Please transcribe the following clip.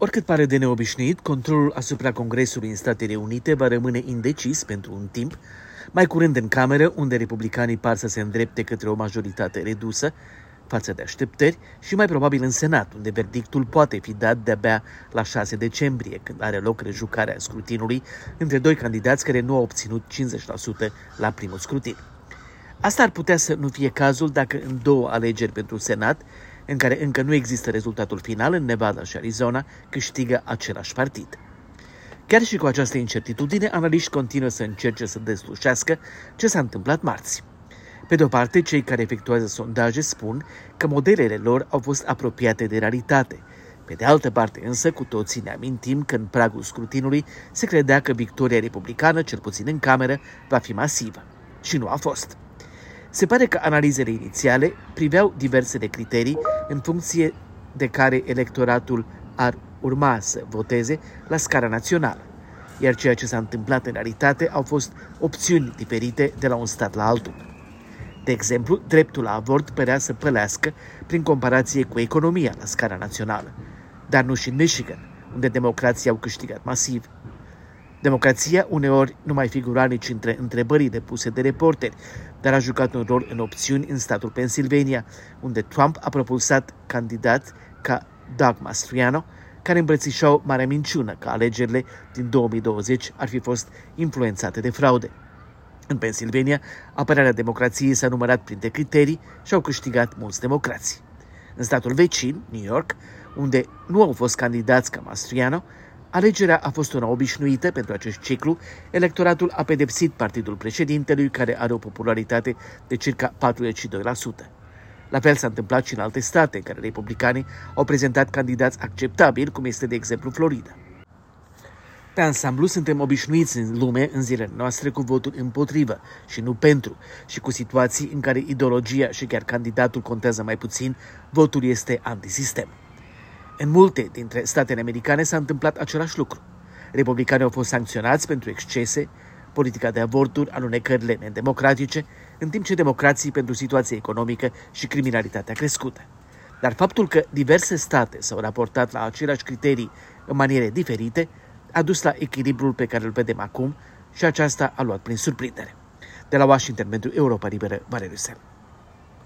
Oricât pare de neobișnuit, controlul asupra Congresului în Statele Unite va rămâne indecis pentru un timp, mai curând în cameră, unde republicanii par să se îndrepte către o majoritate redusă față de așteptări, și mai probabil în Senat, unde verdictul poate fi dat de-abia la 6 decembrie, când are loc rejucarea scrutinului între doi candidați care nu au obținut 50% la primul scrutin. Asta ar putea să nu fie cazul dacă în două alegeri pentru Senat, în care încă nu există rezultatul final, în Nevada și Arizona, câștigă același partid. Chiar și cu această incertitudine, analiști continuă să încerce să deslușească ce s-a întâmplat marți. Pe de-o parte, cei care efectuează sondaje spun că modelele lor au fost apropiate de realitate. Pe de altă parte însă, cu toții ne amintim că în pragul scrutinului se credea că victoria republicană, cel puțin în cameră, va fi masivă. Și nu a fost. Se pare că analizele inițiale priveau diversele criterii în funcție de care electoratul ar urma să voteze la scara națională, iar ceea ce s-a întâmplat în realitate au fost opțiuni diferite de la un stat la altul. De exemplu, dreptul la avort părea să pălească prin comparație cu economia la scara națională, dar nu și în Michigan, unde democrații au câștigat masiv. Democrația uneori nu mai figura nici între întrebările puse de reporteri, dar a jucat un rol în opțiuni în statul Pennsylvania, unde Trump a propulsat candidat ca Doug Mastriano, care îmbrățișau marea minciună că alegerile din 2020 ar fi fost influențate de fraude. În Pennsylvania, apărarea democrației s-a numărat printre criterii și au câștigat mulți democrații. În statul vecin, New York, unde nu au fost candidați ca Mastriano, alegerea a fost una obișnuită pentru acest ciclu. Electoratul a pedepsit partidul președintelui, care are o popularitate de circa 42%. La fel s-a întâmplat și în alte state în care republicanii au prezentat candidați acceptabili, cum este de exemplu Florida. Pe ansamblu, suntem obișnuiți în lume, în zilele noastre, cu votul împotrivă și nu pentru, și cu situații în care ideologia și chiar candidatul contează mai puțin, votul este antisistem. În multe dintre statele americane s-a întâmplat același lucru. Republicanii au fost sancționați pentru excese, politica de avorturi, alunecările nedemocratice, în timp ce democrații pentru situația economică și criminalitatea crescută. Dar faptul că diverse state s-au raportat la aceleași criterii în maniere diferite a dus la echilibrul pe care îl vedem acum, și aceasta a luat prin surprindere. De la Washington pentru Europa Liberă, Valeriu Sârbu.